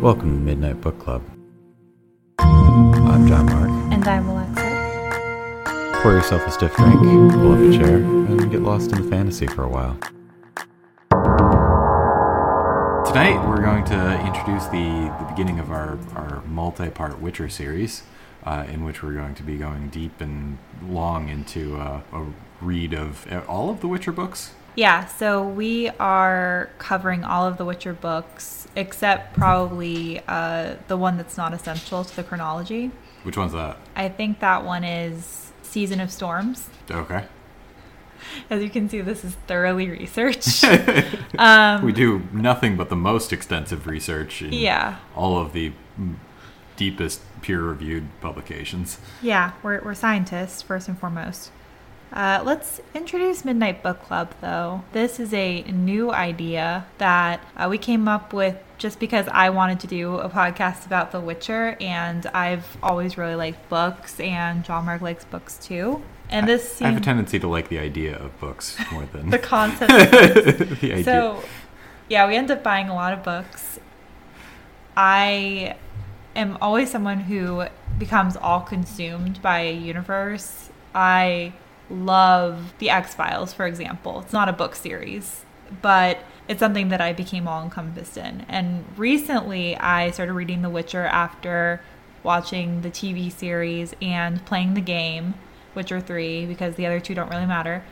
Welcome to Midnight Book Club. I'm John Mark. And I'm Alexa. Pour yourself a stiff drink, pull up a chair, and get lost in the fantasy for a while. Tonight we're going to introduce the beginning of our multi-part Witcher series, in which we're going to be going deep and long into a read of all of the Witcher books. Yeah, so we are covering all of the Witcher books, except probably the one that's not essential to the chronology. Which one's that? I think that one is Season of Storms. Okay. As you can see, this is thoroughly researched. We do nothing but the most extensive research in all of the deepest peer-reviewed publications. Yeah, we're scientists, first and foremost. Let's introduce Midnight Book Club, though. This is a new idea that we came up with just because I wanted to do a podcast about The Witcher, and I've always really liked books, and John Mark likes books, too. And this I have a tendency to like the idea of books more than... the concept of books. The idea. So, yeah, we end up buying a lot of books. I am always someone who becomes all-consumed by a universe. I love the X-Files, for example. It's not a book series, but it's something that I became all-encompassed in. And recently, I started reading The Witcher after watching the TV series and playing the game, Witcher 3, because the other two don't really matter.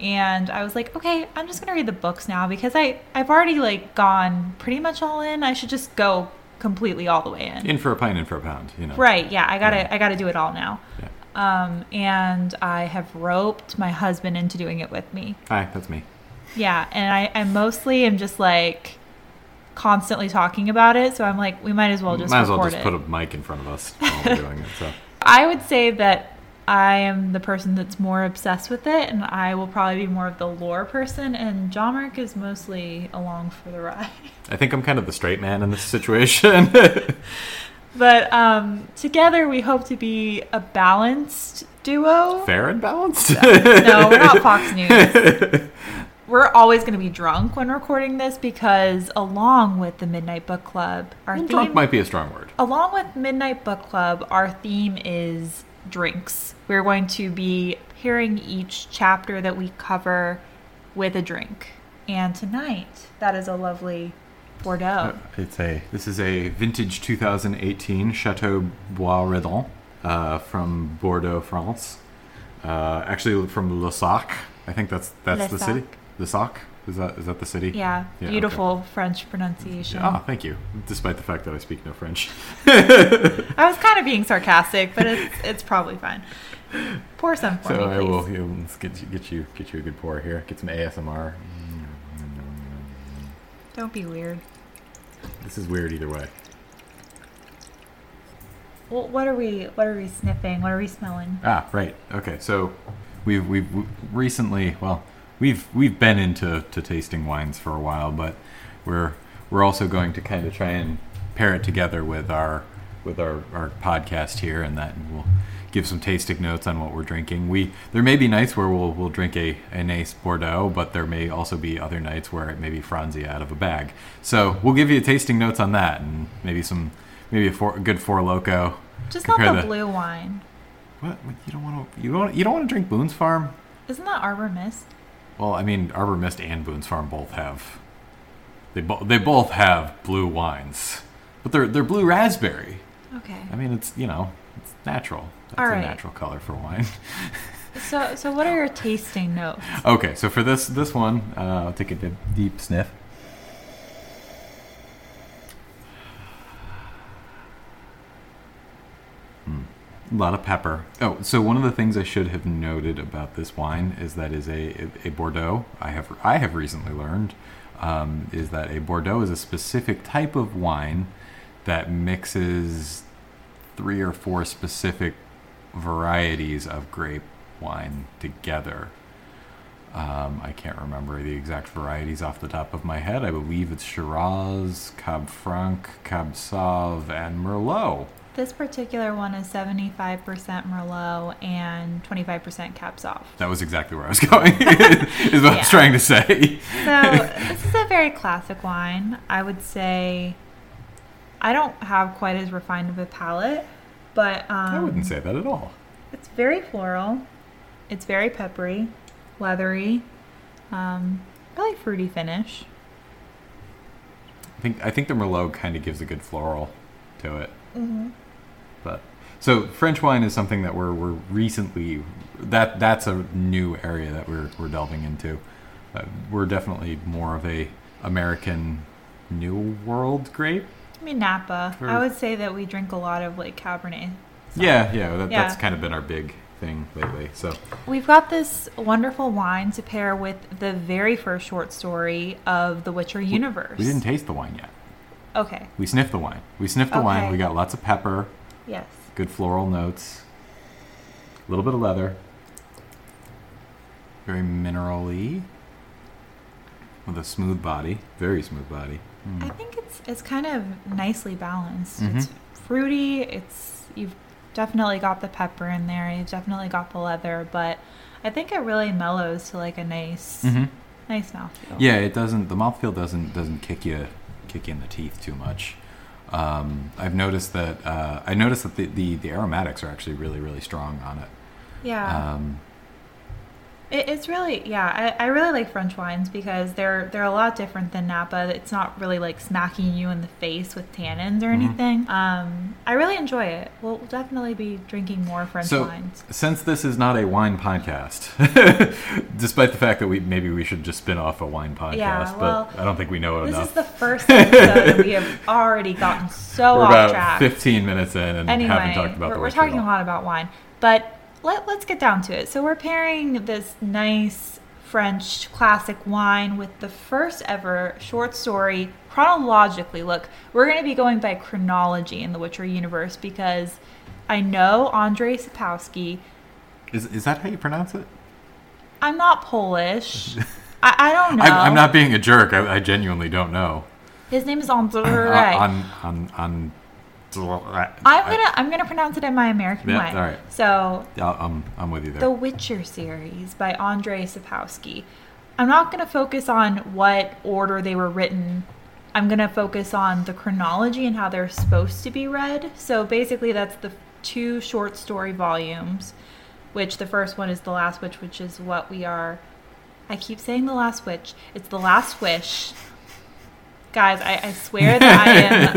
And I was like, okay, I'm just going to read the books now because I've already like gone pretty much all in. I should just go completely all the way in. In for a pint, in for a pound, you know. Right, yeah, I gotta do it all now. Yeah. And I have roped my husband into doing it with me. Hi, that's me. Yeah, and I mostly am just like constantly talking about it, so I'm like, we might as well just put a mic in front of us while we're doing it. So I would say that I am the person that's more obsessed with it, and I will probably be more of the lore person, and John Mark is mostly along for the ride. I think I'm kind of the straight man in this situation. But together we hope to be a balanced duo. Fair and balanced? No, we're not Fox News. We're always going to be drunk when recording this because along with the Midnight Book Club, our theme... Drunk might be a strong word. Along with Midnight Book Club, our theme is... drinks. We're going to be pairing each chapter that we cover with a drink, and tonight that is a lovely Bordeaux. This is a vintage 2018 Chateau Bois Redon from Bordeaux, France. Actually, from Le Sac. I think that's the city. Le Sac. Is that the city? Yeah. Beautiful French pronunciation. Ah, oh, thank you. Despite the fact that I speak no French. I was kind of being sarcastic, but it's probably fine. Pour some for me, please. I will. Let's get you a good pour here. Get some ASMR. Don't be weird. This is weird either way. Well, what are we sniffing? What are we smelling? Ah, right. Okay. So we've recently, well, We've been into tasting wines for a while, but we're also going to kind of try and pair it together with our podcast here, and that we'll give some tasting notes on what we're drinking. There may be nights where we'll drink a nice Bordeaux, but there may also be other nights where it may be Franzia out of a bag. So we'll give you tasting notes on that, and maybe a good Four Loko. Just not the blue wine. What you don't want to drink Boone's Farm? Isn't that Arbor Mist? Well, I mean, Arbor Mist and Boone's Farm both have... They both have blue wines. But they're blue raspberry. Okay. I mean, it's, you know, it's natural. It's a natural color for wine. So what are your tasting notes? Okay, so for this one, I'll take a deep sniff. A lot of pepper. Oh, so one of the things I should have noted about this wine is that is a Bordeaux. I have recently learned is that a Bordeaux is a specific type of wine that mixes 3 or 4 specific varieties of grape wine together. I can't remember the exact varieties off the top of my head. I believe it's Shiraz, Cab Franc, Cab Sauv, and Merlot. This particular one is 75% Merlot and 25% Cab Sauv. That was exactly where I was going, is what I was trying to say. So this is a very classic wine. I would say I don't have quite as refined of a palette, but... I wouldn't say that at all. It's very floral. It's very peppery, leathery, really fruity finish. I think the Merlot kind of gives a good floral to it. Mm-hmm. But so French wine is something that we're recently that's a new area that we're delving into. We're definitely more of a American New World grape. I mean Napa. I would say that we drink a lot of like Cabernet. So. Yeah. That's kind of been our big thing lately. So we've got this wonderful wine to pair with the very first short story of the Witcher universe. We didn't taste the wine yet. Okay. We sniffed the wine. We got lots of pepper. Yes. Good floral notes. A little bit of leather. Very mineral-y. With a smooth body. Very smooth body. Mm. I think it's kind of nicely balanced. Mm-hmm. It's fruity. You've definitely got the pepper in there. You've definitely got the leather. But I think it really mellows to like a nice mouthfeel. Yeah, it doesn't. The mouthfeel doesn't kick you in the teeth too much. I've noticed that the aromatics are actually really, really strong on it. Yeah. It's really, yeah. I really like French wines because they're a lot different than Napa. It's not really like smacking you in the face with tannins or anything. I really enjoy it. We'll definitely be drinking more French wines. Since this is not a wine podcast, despite the fact that we should just spin off a wine podcast, but I don't think we know enough. This is the first episode and we have already gotten we're off track. We're about 15 minutes in and haven't talked about the We're talking a lot about wine, but... Let's get down to it. So we're pairing this nice French classic wine with the first ever short story chronologically. Look, we're going to be going by chronology in the Witcher universe because I know Andrzej Sapkowski. Is that how you pronounce it? I'm not Polish. I don't know. I'm not being a jerk. I genuinely don't know. His name is Andrzej. I'm gonna pronounce it in my American way. All right. So I'm with you there. The Witcher series by Andrzej Sapkowski. I'm not gonna focus on what order they were written. I'm gonna focus on the chronology and how they're supposed to be read. So basically, that's the two short story volumes, which the first one is The Last Wish, which is what we are. I keep saying The Last Wish. It's The Last Wish. Guys, I swear that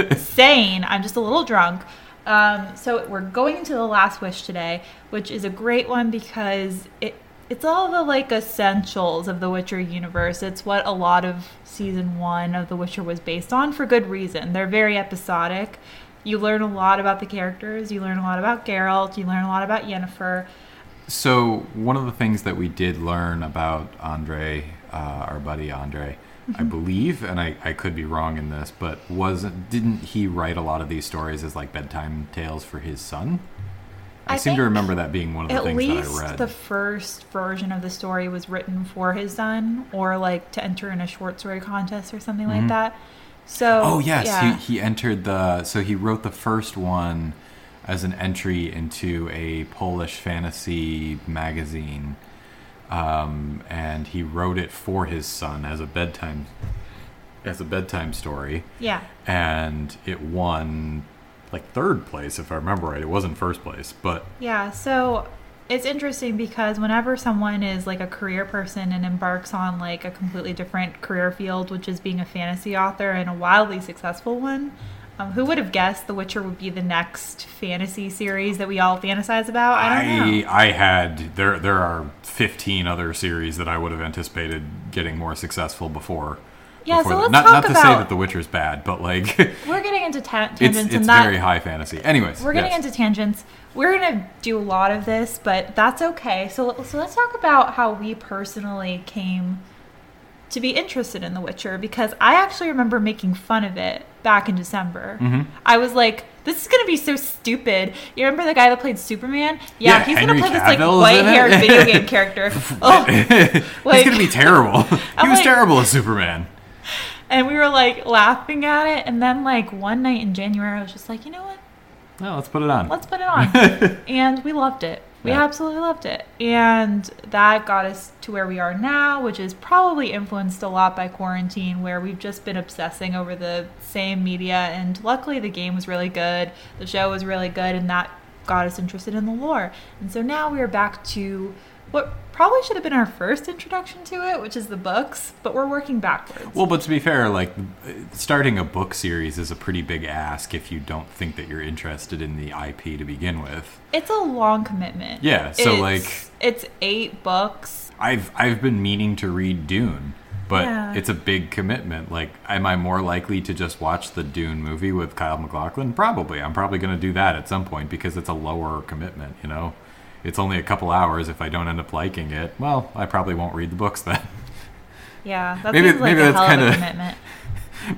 I am sane. I'm just a little drunk. So we're going into The Last Wish today, which is a great one because it's all the like essentials of the Witcher universe. It's what a lot of season 1 of The Witcher was based on for good reason. They're very episodic. You learn a lot about the characters. You learn a lot about Geralt. You learn a lot about Yennefer. So one of the things that we did learn about Andrzej, our buddy Andrzej, I believe, and I could be wrong in this, but didn't he write a lot of these stories as like bedtime tales for his son? I seem to remember that being one of the things that I read. At least the first version of the story was written for his son, or like to enter in a short story contest or something like that. So, oh yes, yeah. He entered he wrote the first one as an entry into a Polish fantasy magazine. And he wrote it for his son as a bedtime story. Yeah. And it won like third place, if I remember right. It wasn't first place, but yeah. So it's interesting because whenever someone is like a career person and embarks on like a completely different career field, which is being a fantasy author and a wildly successful one, who would have guessed The Witcher would be the next fantasy series that we all fantasize about? I don't know. There are 15 other series that I would have anticipated getting more successful before. Yeah, before so let's talk about... Not to say that The Witcher's bad, but like... We're getting into tangents. It's very high fantasy. Anyways. We're getting into tangents. We're going to do a lot of this, but that's okay. So let's talk about how we personally came to be interested in The Witcher, because I actually remember making fun of it back in December. Mm-hmm. I was like, this is going to be so stupid. You remember the guy that played Superman? Yeah, he's going to play Cavill's this like white-haired video game character. Oh, like, he's going to be terrible. He was terrible as Superman. And we were like laughing at it. And then like one night in January, I was just like, you know what? No, let's put it on. And we loved it. We absolutely loved it. And that got us to where we are now, which is probably influenced a lot by quarantine, where we've just been obsessing over the same media. And luckily the game was really good. The show was really good. And that got us interested in the lore. And so now we are back to what probably should have been our first introduction to it, which is the books, but we're working backwards. Well, but to be fair, like, starting a book series is a pretty big ask if you don't think that you're interested in the IP to begin with. It's a long commitment. Yeah, so it's 8 books. I've been meaning to read Dune, but it's a big commitment. Like, am I more likely to just watch the Dune movie with Kyle MacLachlan? Probably. I'm probably going to do that at some point because it's a lower commitment, you know? It's only a couple hours. If I don't end up liking it, well, I probably won't read the books then. Yeah, that seems like a hell of a commitment.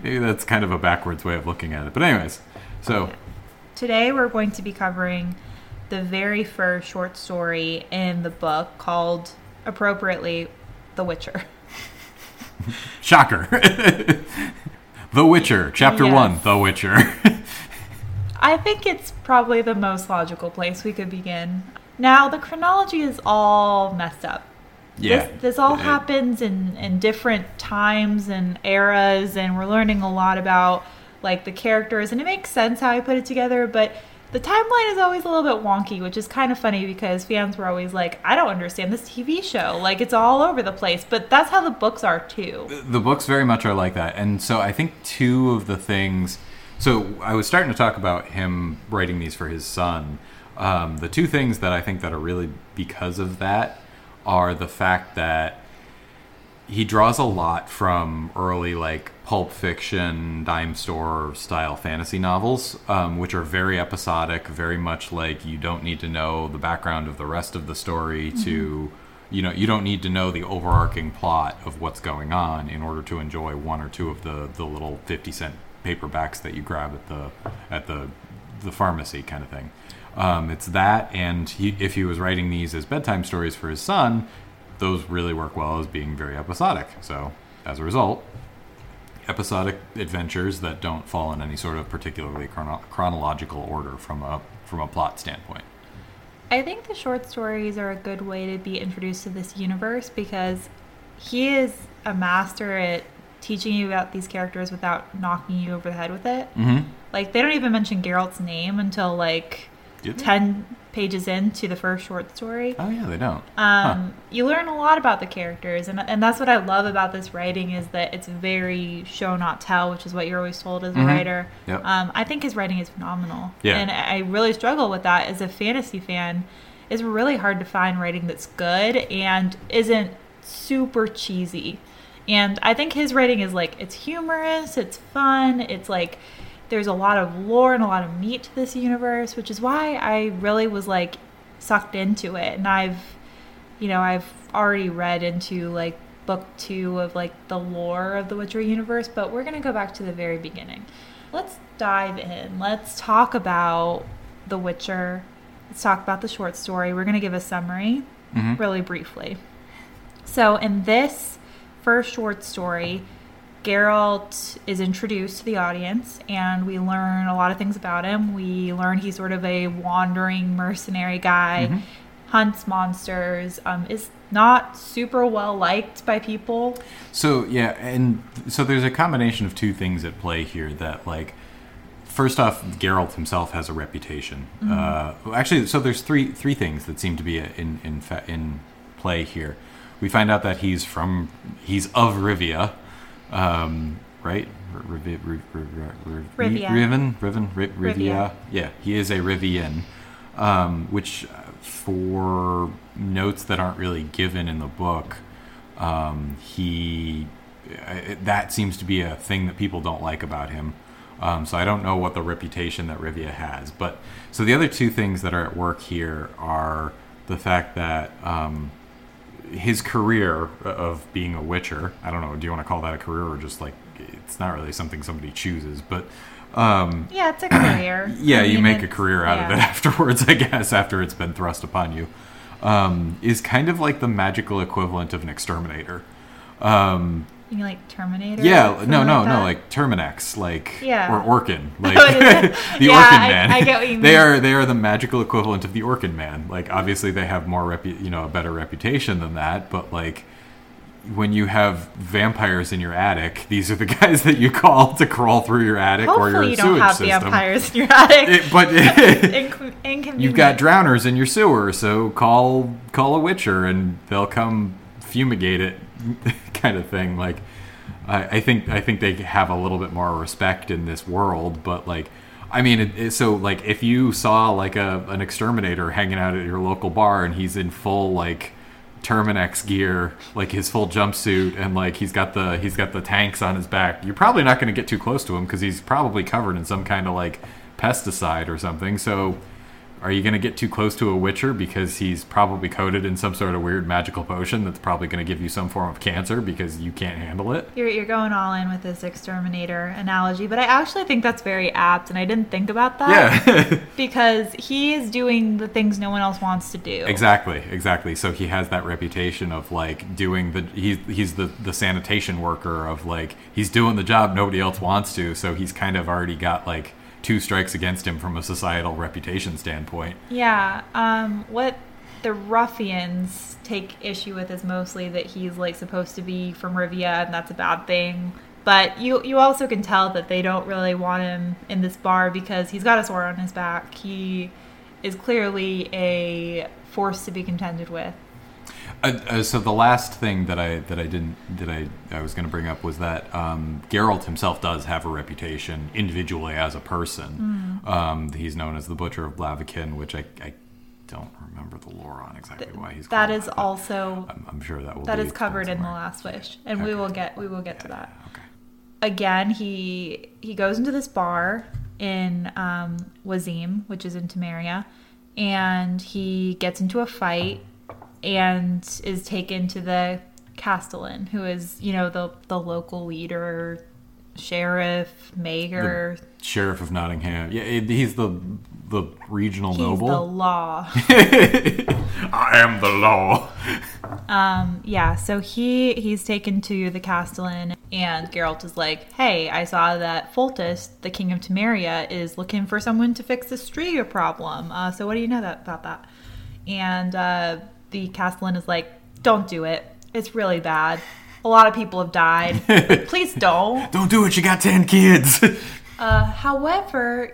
Maybe that's kind of a backwards way of looking at it. But anyways, so today we're going to be covering the very first short story in the book, called, appropriately, The Witcher. Shocker. The Witcher, Chapter 1, The Witcher. I think it's probably the most logical place we could begin. Now, the chronology is all messed up. Yeah. This all happens in different times and eras, and we're learning a lot about, like, the characters, and it makes sense how I put it together, but the timeline is always a little bit wonky, which is kind of funny because fans were always like, I don't understand this TV show. Like, it's all over the place. But that's how the books are, too. The books very much are like that. And so I think two of the things... So I was starting to talk about him writing these for his son. The two things that I think that are really because of that are the fact that he draws a lot from early, like, pulp fiction, dime store style fantasy novels, which are very episodic, very much like you don't need to know the background of the rest of the story to, you know, you don't need to know the overarching plot of what's going on in order to enjoy one or two of the little 50-cent paperbacks that you grab at the pharmacy kind of thing. It's that, and if he was writing these as bedtime stories for his son, those really work well as being very episodic. So, as a result, episodic adventures that don't fall in any sort of particularly chronological order from a plot standpoint. I think the short stories are a good way to be introduced to this universe, because he is a master at teaching you about these characters without knocking you over the head with it. Mm-hmm. Like, they don't even mention Geralt's name until, like... 10 pages into the first short story. Oh, yeah, they don't. You learn a lot about the characters, and that's what I love about this writing, is that it's very show, not tell, which is what you're always told as a writer. Yep. I think his writing is phenomenal. Yeah. And I really struggle with that as a fantasy fan. It's really hard to find writing that's good and isn't super cheesy. And I think his writing is, like, it's humorous, it's fun, it's, like... There's a lot of lore and a lot of meat to this universe, which is why I really was, like, sucked into it. And I've already read into, like, book 2 of, like, the lore of the Witcher universe, but we're going to go back to the very beginning. Let's dive in. Let's talk about The Witcher. Let's talk about the short story. We're going to give a summary really briefly. So in this first short story... Geralt is introduced to the audience, and we learn a lot of things about him. We learn he's sort of a wandering mercenary guy, hunts monsters, is not super well liked by people. So, yeah, and so there's a combination of two things at play here that, like, first off, Geralt himself has a reputation. Actually, so there's three things that seem to be in play here. We find out that he's of Rivia. Right? Rivia. Yeah, he is a Rivian, which for notes that aren't really given in the book, that seems to be a thing that people don't like about him. So I don't know what the reputation that Rivia has, but so the other two things that are at work here are the fact that, his career of being a Witcher, I don't know, do you want to call that a career or just, like, it's not really something somebody chooses, but... yeah, it's a career. Yeah, you make a career out of it afterwards, I guess, after it's been thrust upon you, is kind of like the magical equivalent of an exterminator. You mean like Terminator? Yeah, no, like Terminax, like, yeah. Or Orkin, like the Orkin Man. I get what you mean. They are the magical equivalent of the Orkin Man. Like, obviously they have more a better reputation than that, but like when you have vampires in your attic, these are the guys that you call to crawl through your attic. Hopefully or your sewage system. You don't have vampires in your attic. You've got drowners in your sewer, so call a witcher and they'll come fumigate it, kind of thing. Like, I think they have a little bit more respect in this world, but like, I mean, so like if you saw like an exterminator hanging out at your local bar and he's in full like Terminex gear, like his full jumpsuit, and like he's got the tanks on his back, you're probably not going to get too close to him because he's probably covered in some kind of like pesticide or something. So are you going to get too close to a witcher because he's probably coated in some sort of weird magical potion that's probably going to give you some form of cancer because you can't handle it? You're going all in with this exterminator analogy, but I actually think that's very apt, and I didn't think about that. Yeah. Because he is doing the things no one else wants to do. Exactly. So he has that reputation of like doing he's the sanitation worker of like, he's doing the job nobody else wants to, so he's kind of already got like two strikes against him from a societal reputation standpoint. Yeah. What the ruffians take issue with is mostly that he's like supposed to be from Rivia, and that's a bad thing. But you also can tell that they don't really want him in this bar because he's got a sword on his back. He is clearly a force to be contended with. So the last thing that I was going to bring up was that Geralt himself does have a reputation individually as a person. Mm. He's known as the Butcher of Blaviken, which I don't remember the lore on exactly why he's called. That is also. I'm sure that is covered in The Last Wish, and okay. we will get to that. Okay. Again, he goes into this bar in Wazim, which is in Temeria, and he gets into a fight. And is taken to the Castellan, who is, the local leader, sheriff, mayor. The sheriff of Nottingham. Yeah, he's the regional noble. He's the law. I am the law. Yeah, so he's taken to the Castellan, and Geralt is like, hey, I saw that Foltest, the king of Temeria, is looking for someone to fix the Striga problem. So what do you know about that? And the Castellan is like, don't do it. It's really bad. A lot of people have died. Please don't. Don't do it. You got 10 kids. However,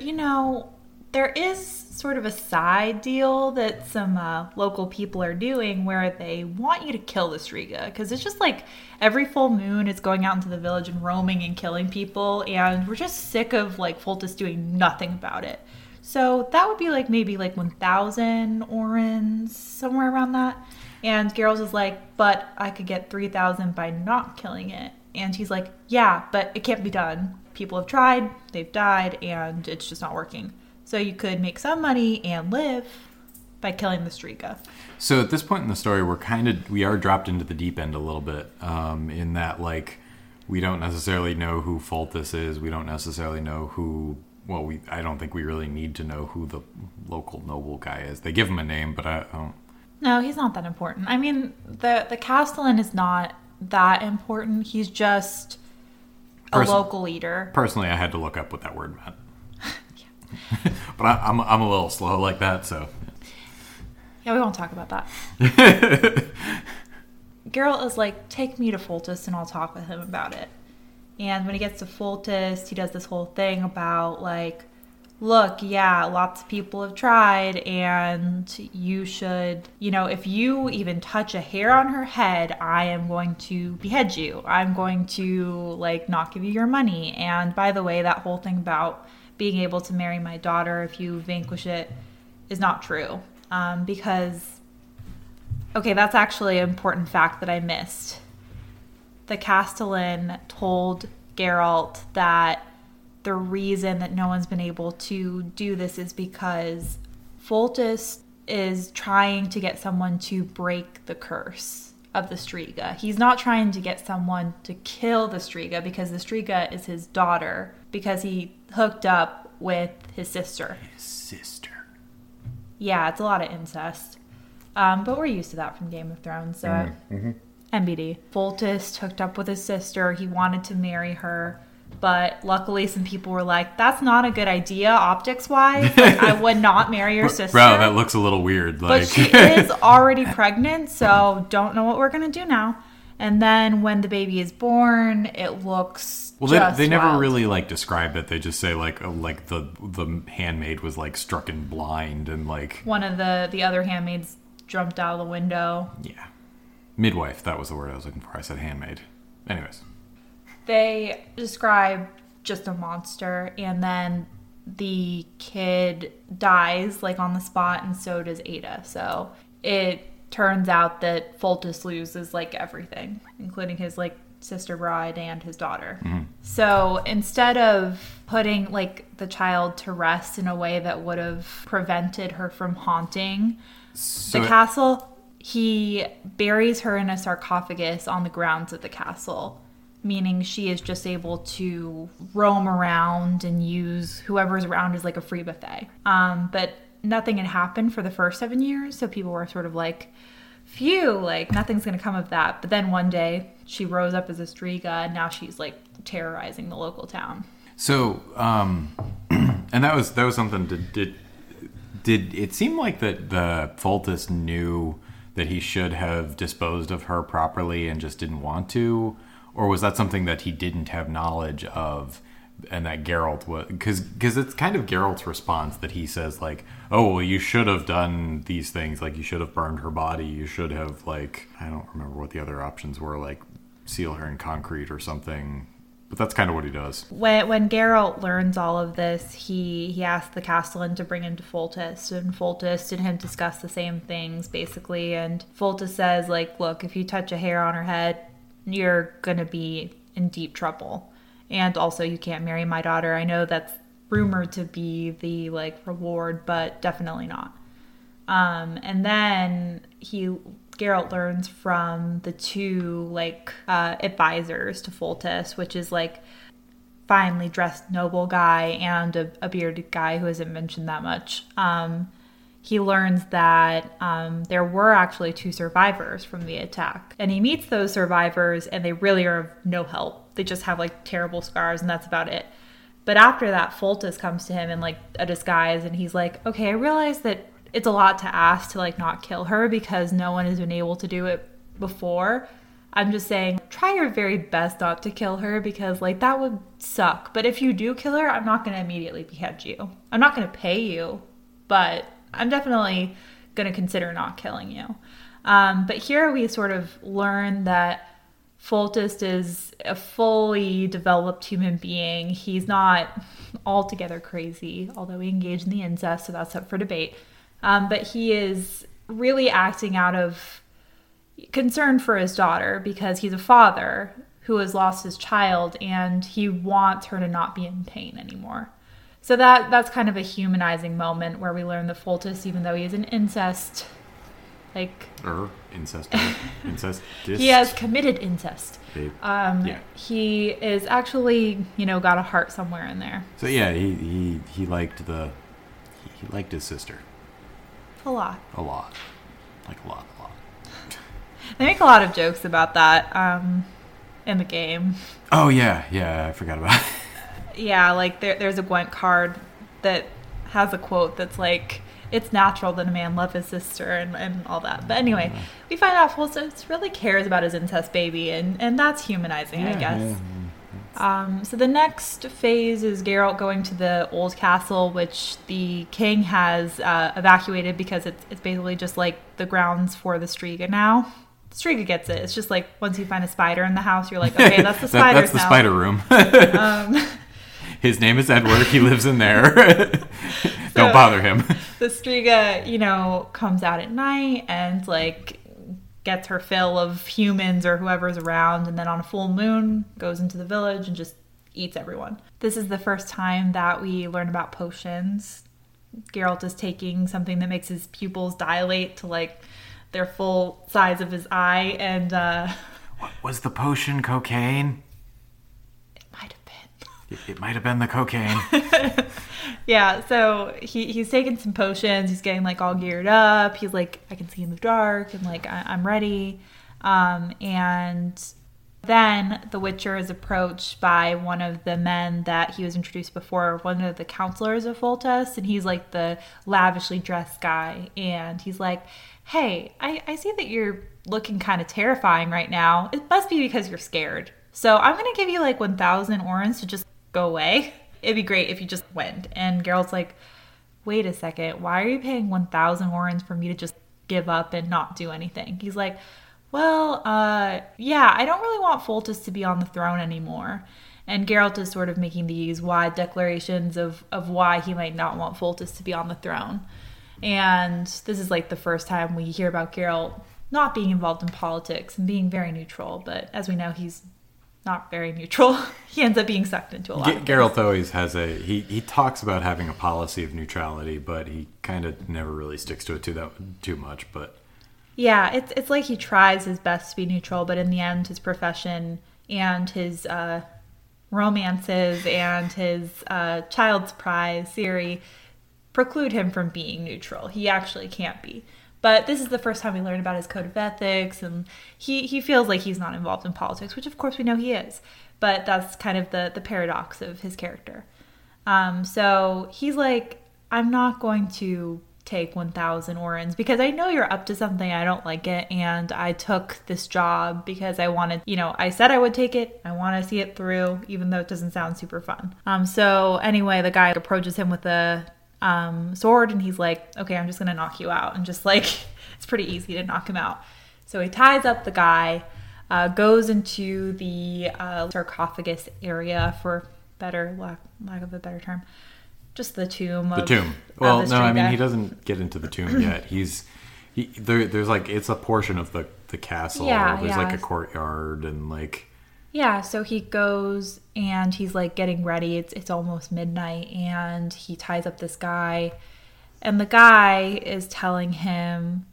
there is sort of a side deal that some local people are doing where they want you to kill the Striga. Because it's just like every full moon it's going out into the village and roaming and killing people. And we're just sick of like Foltest doing nothing about it. So that would be like maybe like 1,000 orins, somewhere around that. And Geralt is like, but I could get 3,000 by not killing it. And he's like, yeah, but it can't be done. People have tried, they've died, and it's just not working. So you could make some money and live by killing the Striga. So at this point in the story, we are dropped into the deep end a little bit, in that like we don't necessarily know who Foltest is. We don't necessarily know who. Well, I don't think we really need to know who the local noble guy is. They give him a name, but I don't. No, he's not that important. I mean, the Castellan is not that important. He's just a local leader. Personally, I had to look up what that word meant. But I'm a little slow like that, so. Yeah, we won't talk about that. Geralt is like, take me to Foltest and I'll talk with him about it. And when he gets to Foltest, he does this whole thing about, like, look, yeah, lots of people have tried, and you should, if you even touch a hair on her head, I am going to behead you. I'm going to, like, not give you your money. And by the way, that whole thing about being able to marry my daughter if you vanquish it is not true. Because, okay, that's actually an important fact that I missed. The Castellan told Geralt that the reason that no one's been able to do this is because Foltest is trying to get someone to break the curse of the Striga. He's not trying to get someone to kill the Striga because the Striga is his daughter, because he hooked up with his sister. His sister. Yeah, it's a lot of incest. But we're used to that from Game of Thrones, so. Mm-hmm. MBD. Foltest hooked up with his sister. He wanted to marry her. But luckily, some people were like, that's not a good idea optics-wise. Like, I would not marry your sister. Bro, that looks a little weird. Like... But she is already pregnant, so don't know what we're going to do now. And then when the baby is born, it looks they never wild. Really like describe it. They just say like the handmaid was like struck and blind, and like one of the other handmaids jumped out of the window. Yeah, midwife. That was the word I was looking for. I said handmaid. Anyways, they describe just a monster, and then the kid dies like on the spot, and so does Ada. So it. Turns out that Foltest loses, like, everything, including his, like, sister bride and his daughter. Mm-hmm. So instead of putting, like, the child to rest in a way that would have prevented her from haunting the castle, he buries her in a sarcophagus on the grounds of the castle, meaning she is just able to roam around and use whoever's around as, like, a free buffet. But... nothing had happened for the first 7 years, so people were sort of like, phew, like, nothing's going to come of that. But then one day, she rose up as a Striga, and now she's, like, terrorizing the local town. So, and that was something, did it seem like that the Foltest knew that he should have disposed of her properly and just didn't want to? Or was that something that he didn't have knowledge of? And that Geralt was... Because it's kind of Geralt's response that he says, like, oh, well, you should have done these things. Like, you should have burned her body. You should have, like... I don't remember what the other options were. Like, seal her in concrete or something. But that's kind of what he does. When Geralt learns all of this, he asks the castellan to bring him to Foltest. And Foltest and him discuss the same things, basically. And Foltest says, like, look, if you touch a hair on her head, you're going to be in deep trouble. And also, you can't marry my daughter. I know that's rumored to be the, like, reward, but definitely not. And then Geralt learns from the two, like, advisors to Foltest, which is, like, finely dressed noble guy and a bearded guy who isn't mentioned that much. He learns that there were actually two survivors from the attack. And he meets those survivors, and they really are of no help. They just have, like, terrible scars, and that's about it. But after that, Foltest comes to him in, like, a disguise, and he's like, okay, I realize that it's a lot to ask to, like, not kill her because no one has been able to do it before. I'm just saying, try your very best not to kill her because, like, that would suck. But if you do kill her, I'm not going to immediately behead you. I'm not going to pay you, but I'm definitely going to consider not killing you. But here we sort of learn that Foltest is a fully developed human being. He's not altogether crazy, although he engaged in the incest, so that's up for debate. But he is really acting out of concern for his daughter because he's a father who has lost his child and he wants her to not be in pain anymore. So that's kind of a humanizing moment where we learn that Foltest, even though he is an incest... he has committed incest. He is actually, you know, got a heart somewhere in there. So yeah, he liked his sister. A lot. Like a lot. They make a lot of jokes about that in the game. Oh yeah, I forgot about it. Yeah, like there's a Gwent card that has a quote that's like, it's natural that a man love his sister and all that. But anyway, we find out Foltest really cares about his incest baby, and that's humanizing, I guess. Yeah. So the next phase is Geralt going to the old castle, which the king has evacuated because it's basically just like the grounds for the Striga now. The Striga gets it. It's just like once you find a spider in the house, you're like, okay, that's the spider's that's the now. Spider room. His name is Edward. He lives in there. Don't bother him. The Striga, you know, comes out at night and, like, gets her fill of humans or whoever's around. And then on a full moon, goes into the village and just eats everyone. This is the first time that we learn about potions. Geralt is taking something that makes his pupils dilate to, like, their full size of his eye. And, what was the potion? Cocaine? It might have been the cocaine. Yeah, so he's taking some potions. He's getting, like, all geared up. He's like, I can see in the dark. And, like, I'm ready. And then the Witcher is approached by one of the men that he was introduced before, one of the counselors of Foltest, and he's like the lavishly dressed guy. And he's like, hey, I see that you're looking kind of terrifying right now. It must be because you're scared. So I'm going to give you like 1,000 orins to just go away. It'd be great if you just went. And Geralt's like, wait a second, why are you paying 1,000 orins for me to just give up and not do anything? He's like, well, yeah, I don't really want Foltest to be on the throne anymore. And Geralt is sort of making these wide declarations of why he might not want Foltest to be on the throne. And this is like the first time we hear about Geralt not being involved in politics and being very neutral. But as we know, he's not very neutral. He ends up being sucked into a lot of Geralt always has a... He talks about having a policy of neutrality, but he kind of never really sticks to it too much, but... Yeah, it's like he tries his best to be neutral, but in the end, his profession and his romances and his child's prize theory preclude him from being neutral. He actually can't be. But this is the first time we learn about his code of ethics, and he feels like he's not involved in politics, which of course we know he is. But that's kind of the paradox of his character. So he's like, I'm not going to take 1,000 orins because I know you're up to something. I don't like it, and I took this job because I wanted, I said I would take it. I want to see it through, even though it doesn't sound super fun. So anyway, the guy approaches him with a sword, and he's like, okay, I'm just gonna knock you out, and just like, it's pretty easy to knock him out. So he ties up the guy, goes into the sarcophagus area, for better lack of a better term, just the tomb. Well, no, I mean, he doesn't get into the tomb yet. There's like, it's a portion of the castle. Yeah, there's like a courtyard and like... Yeah, so he goes and he's like getting ready. It's almost midnight, and he ties up this guy. And the guy is telling him,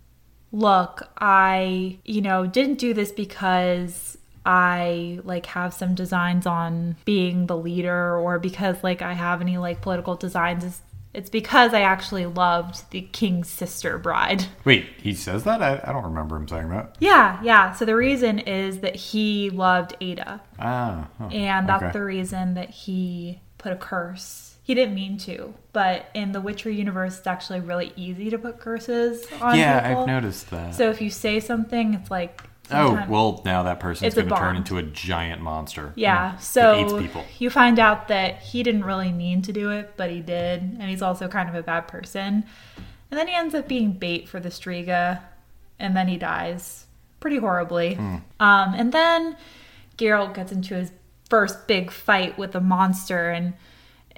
look, I, didn't do this because... I like have some designs on being the leader, or because like I have any like political designs. It's because I actually loved the king's sister bride. Wait, he says that? I don't remember him saying that. Yeah. So the reason is that he loved Ada. And that's okay. The reason that he put a curse. He didn't mean to, but in the Witcher universe, it's actually really easy to put curses on people. I've noticed that. So if you say something, it's like... Sometimes. Oh, well, now that person's going to turn into a giant monster. Yeah, so it eats people. You find out that he didn't really mean to do it, but he did, and he's also kind of a bad person. And then he ends up being bait for the Striga, and then he dies pretty horribly. And then Geralt gets into his first big fight with a monster, and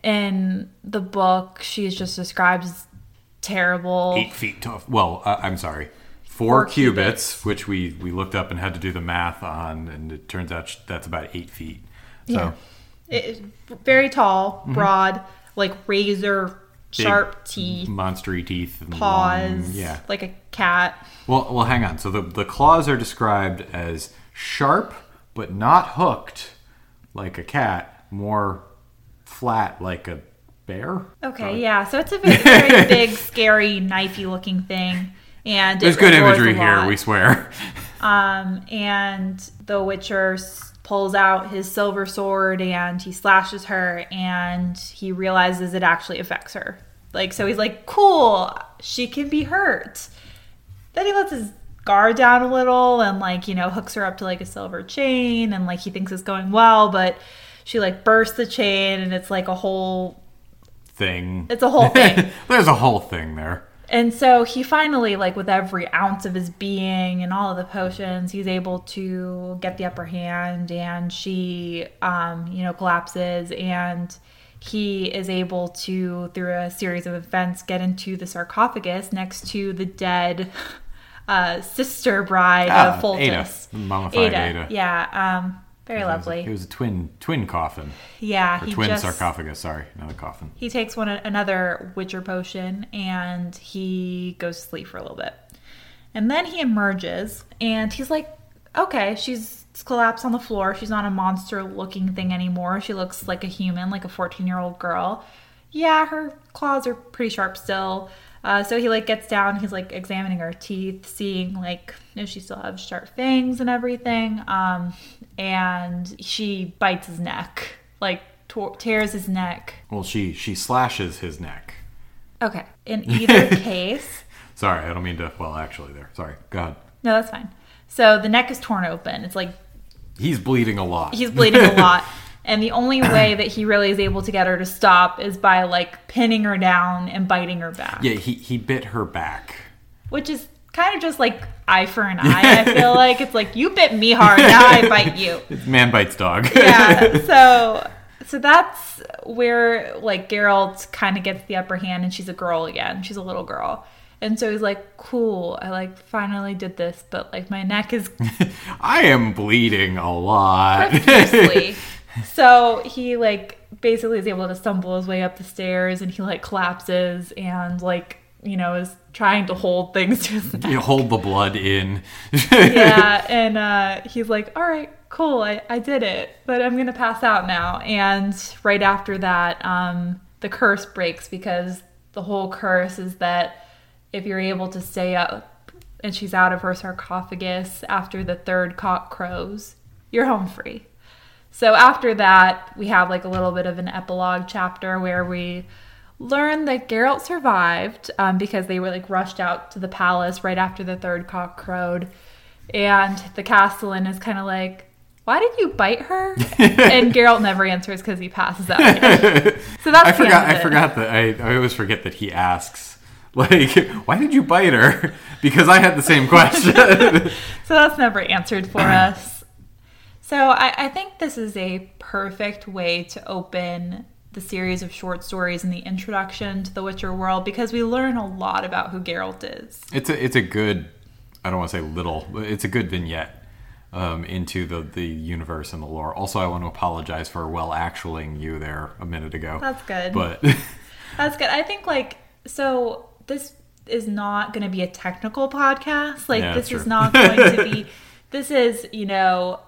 in the book, she's just described as terrible. 8 feet tall. Well, I'm sorry. 4 cubits, which we looked up and had to do the math on, and it turns out that's about 8 feet. So yeah. It's very tall, broad, like razor sharp teeth, monstery teeth, and paws, like a cat. Well, hang on. So the claws are described as sharp but not hooked, like a cat, more flat, like a bear. Okay, yeah. So it's a very big, scary, knifey looking thing. And there's good imagery here, we swear. And the Witcher pulls out his silver sword, and he slashes her, and he realizes it actually affects her. Like, so he's like, cool, she can be hurt. Then he lets his guard down a little and like, hooks her up to like a silver chain, and like he thinks it's going well, but she like bursts the chain, and it's like a whole thing. It's a whole thing. There's a whole thing there. And so he finally, like with every ounce of his being and all of the potions, he's able to get the upper hand, and she, collapses, and he is able to, through a series of events, get into the sarcophagus next to the dead sister bride of Foltest. Ada. Mummified Ada. Yeah. Very lovely. It was a twin coffin. Yeah. Sarcophagus, sorry. Not a coffin. He takes another Witcher potion, and he goes to sleep for a little bit. And then he emerges, and he's like, okay, she's collapsed on the floor. She's not a monster-looking thing anymore. She looks like a human, like a 14-year-old girl. Yeah, her claws are pretty sharp still. So he like gets down, he's like examining her teeth, seeing like if she still has sharp fangs and everything. And she bites his neck, like tears his neck. Well, she slashes his neck. Okay. In either case. Sorry, I don't mean to. Well, actually, there. Sorry. Go ahead. No, that's fine. So the neck is torn open. It's like he's bleeding a lot. He's bleeding a lot. And the only way that he really is able to get her to stop is by, like, pinning her down and biting her back. Yeah, he bit her back. Which is kind of just, like, eye for an eye, I feel like. It's like, you bit me hard, now I bite you. Man bites dog. Yeah, so that's where, like, Geralt kind of gets the upper hand, and she's a girl again. She's a little girl. And so he's like, cool, I like finally did this, but, like, my neck is... I am bleeding a lot. Profusely. So he, like, basically is able to stumble his way up the stairs, and he, like, collapses and, like, you know, is trying to hold things to his neck. You hold the blood in. Yeah, and he's like, all right, cool, I did it, but I'm going to pass out now. And right after that, the curse breaks, because the whole curse is that if you're able to stay up and she's out of her sarcophagus after the third cock crows, you're home free. So after that, we have like a little bit of an epilogue chapter where we learn that Geralt survived because they were like rushed out to the palace right after the third cock crowed. And the castellan is kind of like, why did you bite her? And Geralt never answers because he passes out. So that's I always forget that he asks, like, why did you bite her? Because I had the same question. So that's never answered for us. So I think this is a perfect way to open the series of short stories in the introduction to the Witcher world, because we learn a lot about who Geralt is. It's a good, I don't want to say little, but it's a good vignette into the universe and the lore. Also, I want to apologize for well-actualing you there a minute ago. That's good. But that's good. I think like, so this is not going to be a technical podcast. Like yeah, this is not going to be, this is, you know...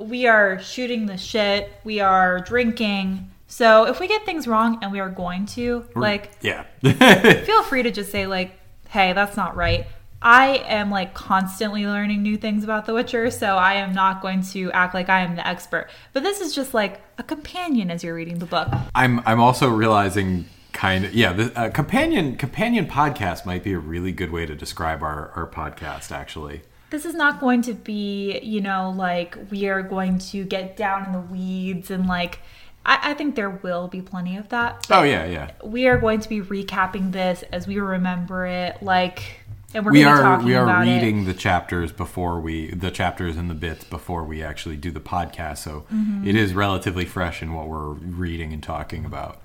We are shooting the shit. We are drinking. So if we get things wrong, and we are going to, like... Yeah. Feel free to just say, like, hey, that's not right. I am, like, constantly learning new things about The Witcher, so I am not going to act like I am the expert. But this is just, like, a companion as you're reading the book. I'm also realizing... Kind of, yeah. The companion podcast might be a really good way to describe our podcast, actually. This is not going to be, you know, like we are going to get down in the weeds and like, I think there will be plenty of that. Oh, yeah, yeah. We are going to be recapping this as we remember it, like, and we're going to be talking about it. We are reading the chapters and the bits before we actually do the podcast. So It is relatively fresh in what we're reading and talking about.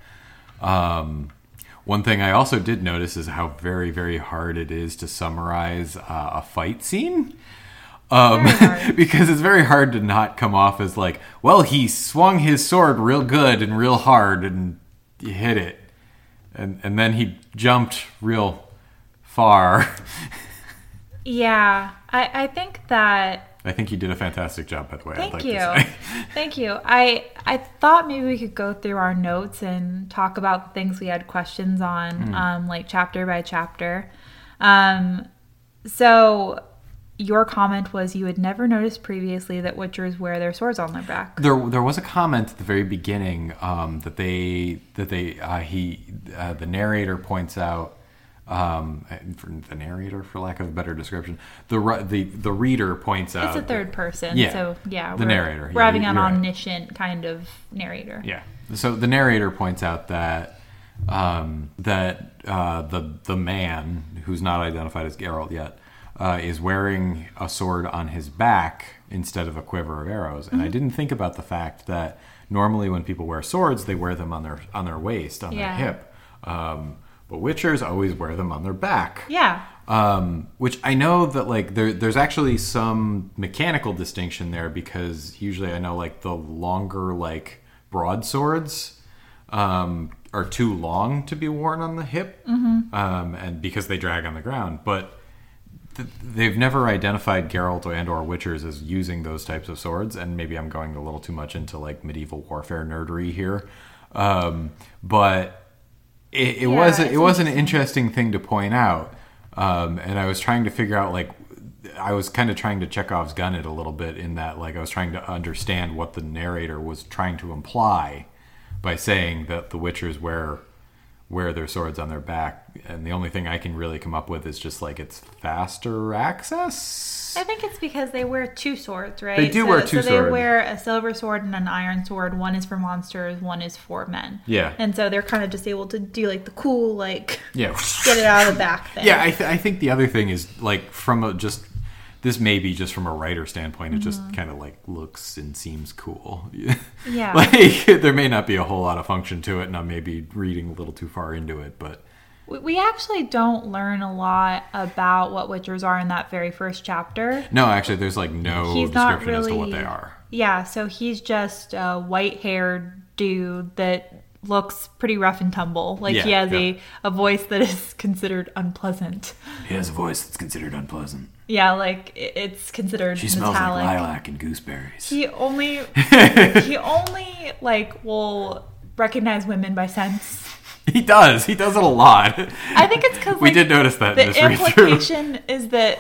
One thing I also did notice is how very, very hard it is to summarize a fight scene. Because it's very hard to not come off as like, well, he swung his sword real good and real hard and hit it. And then he jumped real far. Yeah, I think that... I think you did a fantastic job, by the way. Thank you. I thought maybe we could go through our notes and talk about things we had questions on, like chapter by chapter. So your comment was you had never noticed previously that Witchers wear their swords on their back. There was a comment at the very beginning that the narrator points out. The narrator, for lack of a better description, the reader points out. It's a third person, yeah. So yeah, the narrator. We're having an omniscient kind of narrator. Yeah, so the narrator points out that the man who's not identified as Geralt yet is wearing a sword on his back instead of a quiver of arrows, and I didn't think about the fact that normally when people wear swords, they wear them on their waist, on their hip. But Witchers always wear them on their back. Yeah. Which I know that, like, there's actually some mechanical distinction there, because usually I know, like, the longer, like, broadswords are too long to be worn on the hip, and because they drag on the ground. But they've never identified Geralt and or Witchers as using those types of swords, and maybe I'm going a little too much into, like, medieval warfare nerdery here. But... It was an interesting thing to point out, and I was trying to figure out, like, I was kind of trying to Chekhov's gun it a little bit in that, like, I was trying to understand what the narrator was trying to imply by saying that the Witchers wear their swords on their back, and the only thing I can really come up with is just, like, it's faster access? I think it's because they wear two swords, right? They do wear two swords. So they wear a silver sword and an iron sword. One is for monsters, one is for men. Yeah. And so they're kind of just able to do, like, the cool, like, get it out of the back thing. Yeah, I think the other thing is, like, from a just... This may be just from a writer standpoint, it just kind of, like, looks and seems cool. Yeah. Like, there may not be a whole lot of function to it, and I may be reading a little too far into it, but... We actually don't learn a lot about what Witchers are in that very first chapter. No, actually, there's, like, no description as to what they are. Yeah, so he's just a white-haired dude that... looks pretty rough and tumble. Like, he has a voice that is considered unpleasant. He has a voice that's considered unpleasant. Yeah, like, it's considered She metallic. Smells like lilac and gooseberries. He only like, will recognize women by sense. He does. He does it a lot. I think it's because, like, we did notice that in this read-through. The implication is that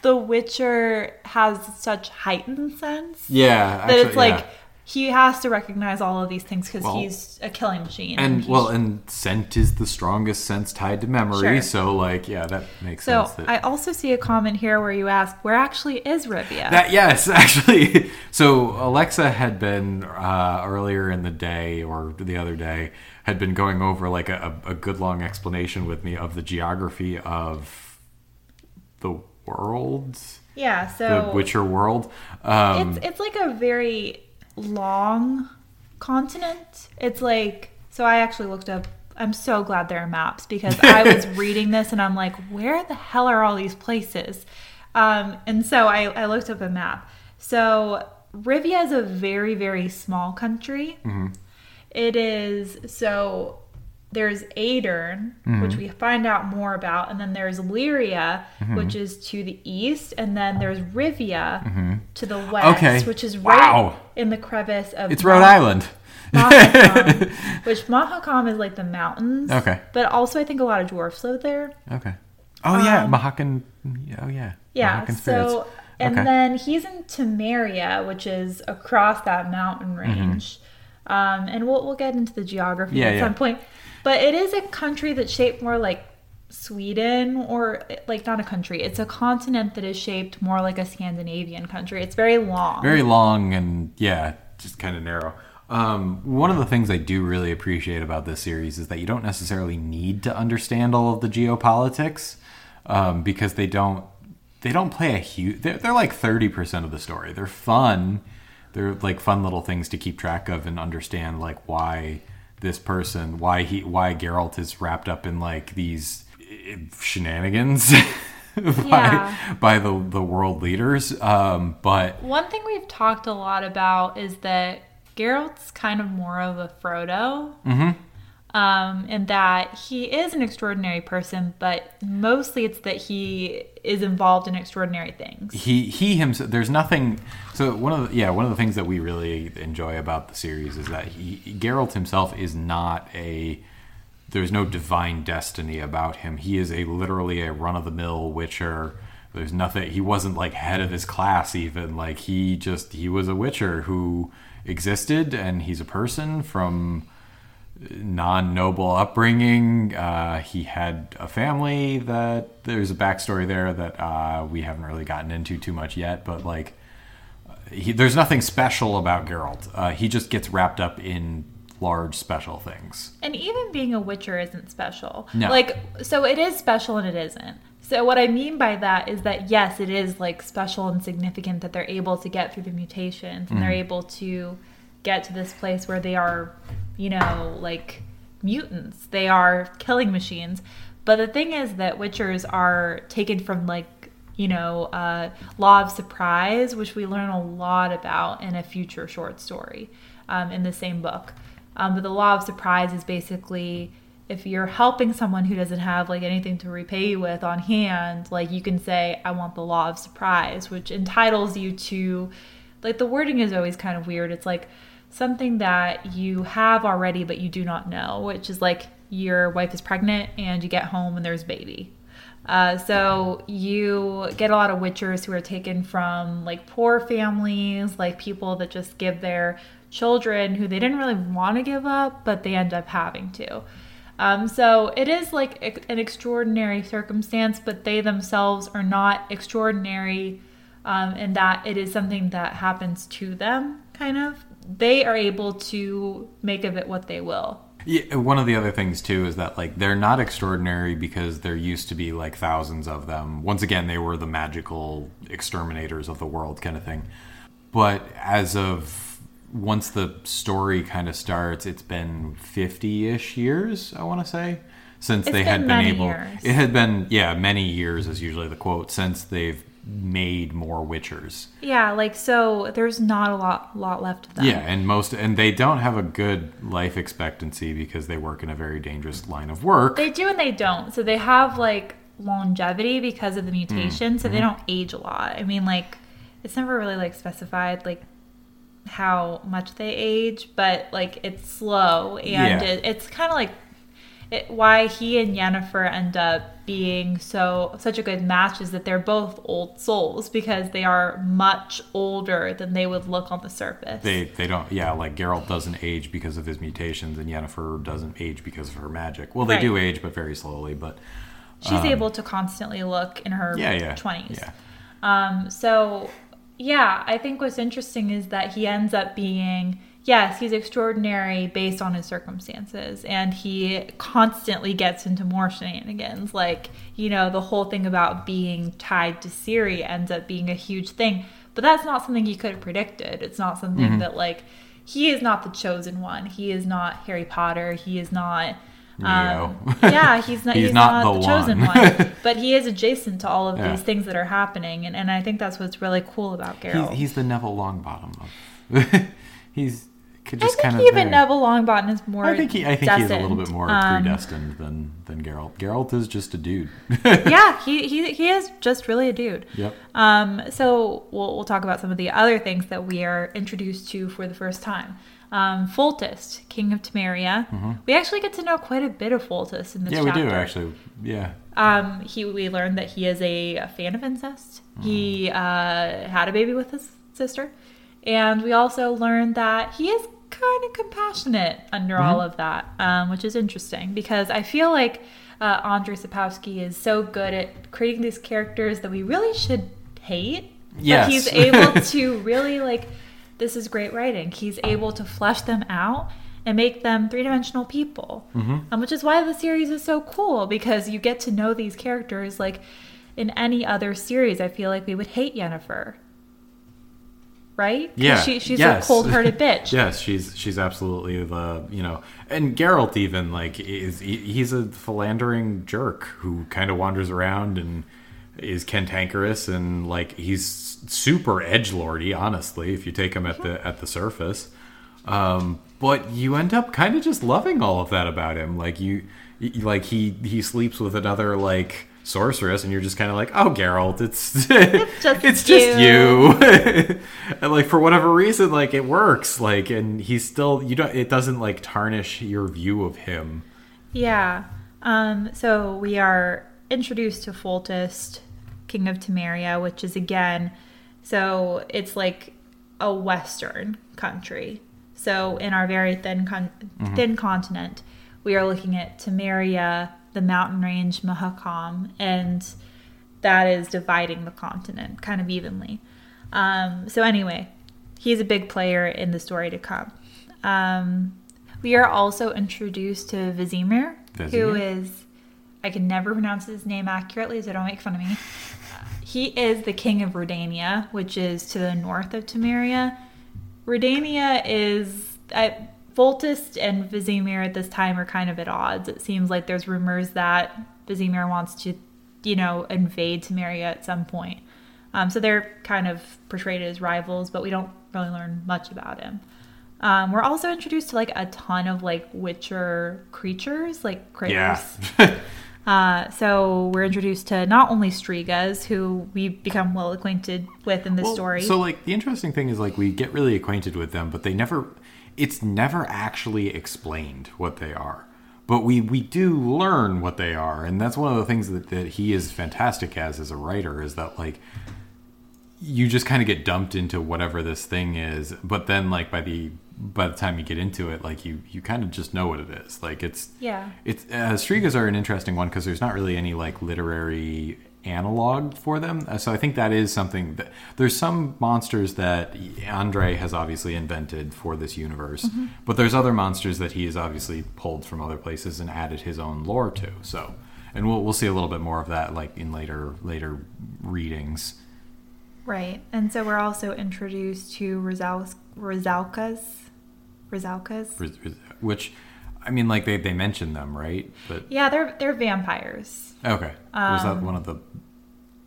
the Witcher has such heightened sense. Yeah. That actually, it's like... Yeah. He has to recognize all of these things because he's a killing machine. And scent is the strongest sense tied to memory. Sure. So, like, that makes sense. So, I also see a comment here where you ask, where actually is Rivia? Yes, actually. So, Alexa had been, earlier in the day or the other day, had been going over, like, a good long explanation with me of the geography of the world. Yeah, so... The Witcher world. It's like a very... long continent. It's like, so I actually looked up, I'm so glad there are maps because I was reading this and I'm like, where the hell are all these places? And so I looked up a map. So Rivia is a very, very small country. Mm-hmm. It is, so there's Yrden, which we find out more about, and then there's Lyria, which is to the east, and then there's Rivia to the west, which is right in the crevice of... It's Rhode Island. Mahakam, which Mahakam is like the mountains, but also I think a lot of dwarfs live there. Okay. Oh, yeah, Mahakam. Oh, yeah. Yeah, Mahakan so... And then he's in Temeria, which is across that mountain range, and we'll get into the geography at some point. But it is a country that's shaped more like Sweden, or like not a country. It's a continent that is shaped more like a Scandinavian country. It's very long. Very long and, just kind of narrow. One of the things I do really appreciate about this series is that you don't necessarily need to understand all of the geopolitics because they don't play a huge... They're like 30% of the story. They're fun. They're like fun little things to keep track of and understand, like, why... this person, why Geralt is wrapped up in, like, these shenanigans by the world leaders. But one thing we've talked a lot about is that Geralt's kind of more of a Frodo, and that he is an extraordinary person, but mostly it's that he is involved in extraordinary things. He himself, there's nothing. So one of the things that we really enjoy about the series is that Geralt himself is not there's no divine destiny about him. He is literally a run-of-the-mill Witcher. There's nothing. He wasn't, like, head of his class even. Like, he was a Witcher who existed, and he's a person from non-noble upbringing. He had a family that there's a backstory there that we haven't really gotten into too much yet, but, like, there's nothing special about Geralt. He just gets wrapped up in large special things. And even being a Witcher isn't special. No. Like, so it is special and it isn't. So what I mean by that is that, yes, it is, like, special and significant that they're able to get through the mutations and they're able to get to this place where they are... like, mutants. They are killing machines. But the thing is that Witchers are taken from, like, Law of Surprise, which we learn a lot about in a future short story in the same book. But the Law of Surprise is basically, if you're helping someone who doesn't have, like, anything to repay you with on hand, like, you can say, I want the Law of Surprise, which entitles you to... Like, the wording is always kind of weird. It's like... something that you have already but you do not know, which is like your wife is pregnant and you get home and there's a baby. So you get a lot of witchers who are taken from like poor families, like people that just give their children who they didn't really want to give up, but they end up having to. So it is like an extraordinary circumstance, but they themselves are not extraordinary in that it is something that happens to them, kind of. They are able to make of it what they will. Yeah, one of the other things, too, is that, like, they're not extraordinary because there used to be, like, thousands of them. Once again, they were the magical exterminators of the world kind of thing. But as of once the story kind of starts, it's been 50-ish years, I want to say, since they had been able... It had been, yeah, many years is usually the quote, since they've made more witchers. Yeah, like, so there's not a lot left of them. Yeah, and they don't have a good life expectancy because they work in a very dangerous line of work. They do and they don't. So they have, like, longevity because of the mutation, so they don't age a lot. I mean, like, it's never really, like, specified, like, how much they age, but, like, it's slow, and it's kind of like why he and Yennefer end up being such a good match is that they're both old souls because they are much older than they would look on the surface. They don't, yeah, like Geralt doesn't age because of his mutations and Yennefer doesn't age because of her magic. Well, they do age, but very slowly, but... she's able to constantly look in her 20s. Yeah. I think what's interesting is that he ends up being... Yes, he's extraordinary based on his circumstances, and he constantly gets into more shenanigans. Like, you know, the whole thing about being tied to Ciri ends up being a huge thing, but that's not something he could have predicted. It's not something that, like, he is not the chosen one. He is not Harry Potter. He is not... he's not the chosen one, but he is adjacent to all of these things that are happening, and I think that's what's really cool about Geralt. He's the Neville Longbottom of... Neville Longbottom is more. I think he is a little bit more predestined than Geralt. Geralt is just a dude. Yeah, he is just really a dude. Yep. So we'll talk about some of the other things that we are introduced to for the first time. Foltest, King of Temeria. Mm-hmm. We actually get to know quite a bit of Foltest in this chapter. Yeah, we do actually. Yeah. We learned that he is a fan of incest. Mm. He had a baby with his sister. And we also learned that he is kind of compassionate under all of that, which is interesting because I feel like Andrzej Sapkowski is so good at creating these characters that we really should hate. Yes. But he's able to really, like, this is great writing. He's able to flesh them out and make them three-dimensional people, which is why the series is so cool because you get to know these characters. Like, in any other series, I feel like we would hate Yennefer. Right? Yeah. She's a cold-hearted bitch. Yes, she's absolutely the, you know... And Geralt even, like, he's a philandering jerk who kind of wanders around and is cantankerous and, like, he's super edgelordy, honestly, if you take him at the surface. But you end up kind of just loving all of that about him. Like, he sleeps with another, like... sorceress, and you're just kind of like, oh, Geralt, it's just you. And, like, for whatever reason, like, it works, like, and he's still, it doesn't, like, tarnish your view of him. Yeah. So we are introduced to Foltest, King of Temeria, which is, again, so it's like a Western country. So in our very thin continent, we are looking at Temeria, the mountain range Mahakam, and that is dividing the continent kind of evenly. So anyway, he's a big player in the story to come. We are also introduced to Vizimir, who is... I can never pronounce his name accurately, so don't make fun of me. He is the king of Redania, which is to the north of Temeria. Redania is... Foltest and Vizimir at this time are kind of at odds. It seems like there's rumors that Vizimir wants to, you know, invade Temeria at some point. So they're kind of portrayed as rivals, but we don't really learn much about him. We're also introduced to, like, a ton of, like, Witcher creatures, like critters. Yeah. So we're introduced to not only Strigas, who we become well acquainted with in the story. So, like, the interesting thing is, like, we get really acquainted with them, but they never... it's never actually explained what they are. But we do learn what they are, and that's one of the things that he is fantastic as a writer, is that, like, you just kind of get dumped into whatever this thing is, but then, like, by the time you get into it, like, you kind of just know what it is. Like, it's... Yeah. It's, Strigas are an interesting one because there's not really any, like, literary analog for them. So I think that is something that... There's some monsters that Andrzej has obviously invented for this universe, mm-hmm. but there's other monsters that he has obviously pulled from other places and added his own lore to. So, and we'll see a little bit more of that, like, in later readings. Right. And so we're also introduced to Rizalkas, which, I mean, like, they mention them, right? But yeah, they're vampires. Okay. Was that one of the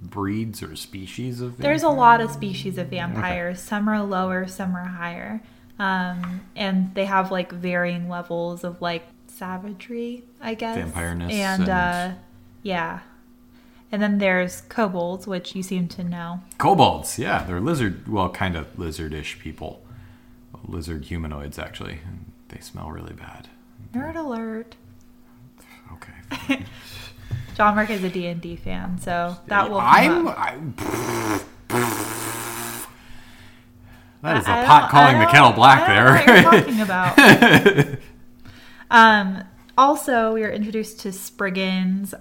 breeds or species of vampires? There's a lot of species of vampires. Okay. Some are lower, some are higher. And they have, like, varying levels of, like, savagery, I guess. Vampireness. And yeah. And then there's kobolds, which you seem to know. Kobolds, yeah. They're kind of lizardish people. Lizard humanoids, actually. They smell really bad. Nerd alert. Okay. John Mark is a D&D fan, so that will come up. That is a pot calling the kettle black there. I don't know what you're talking about. Also, we are introduced to Spriggans,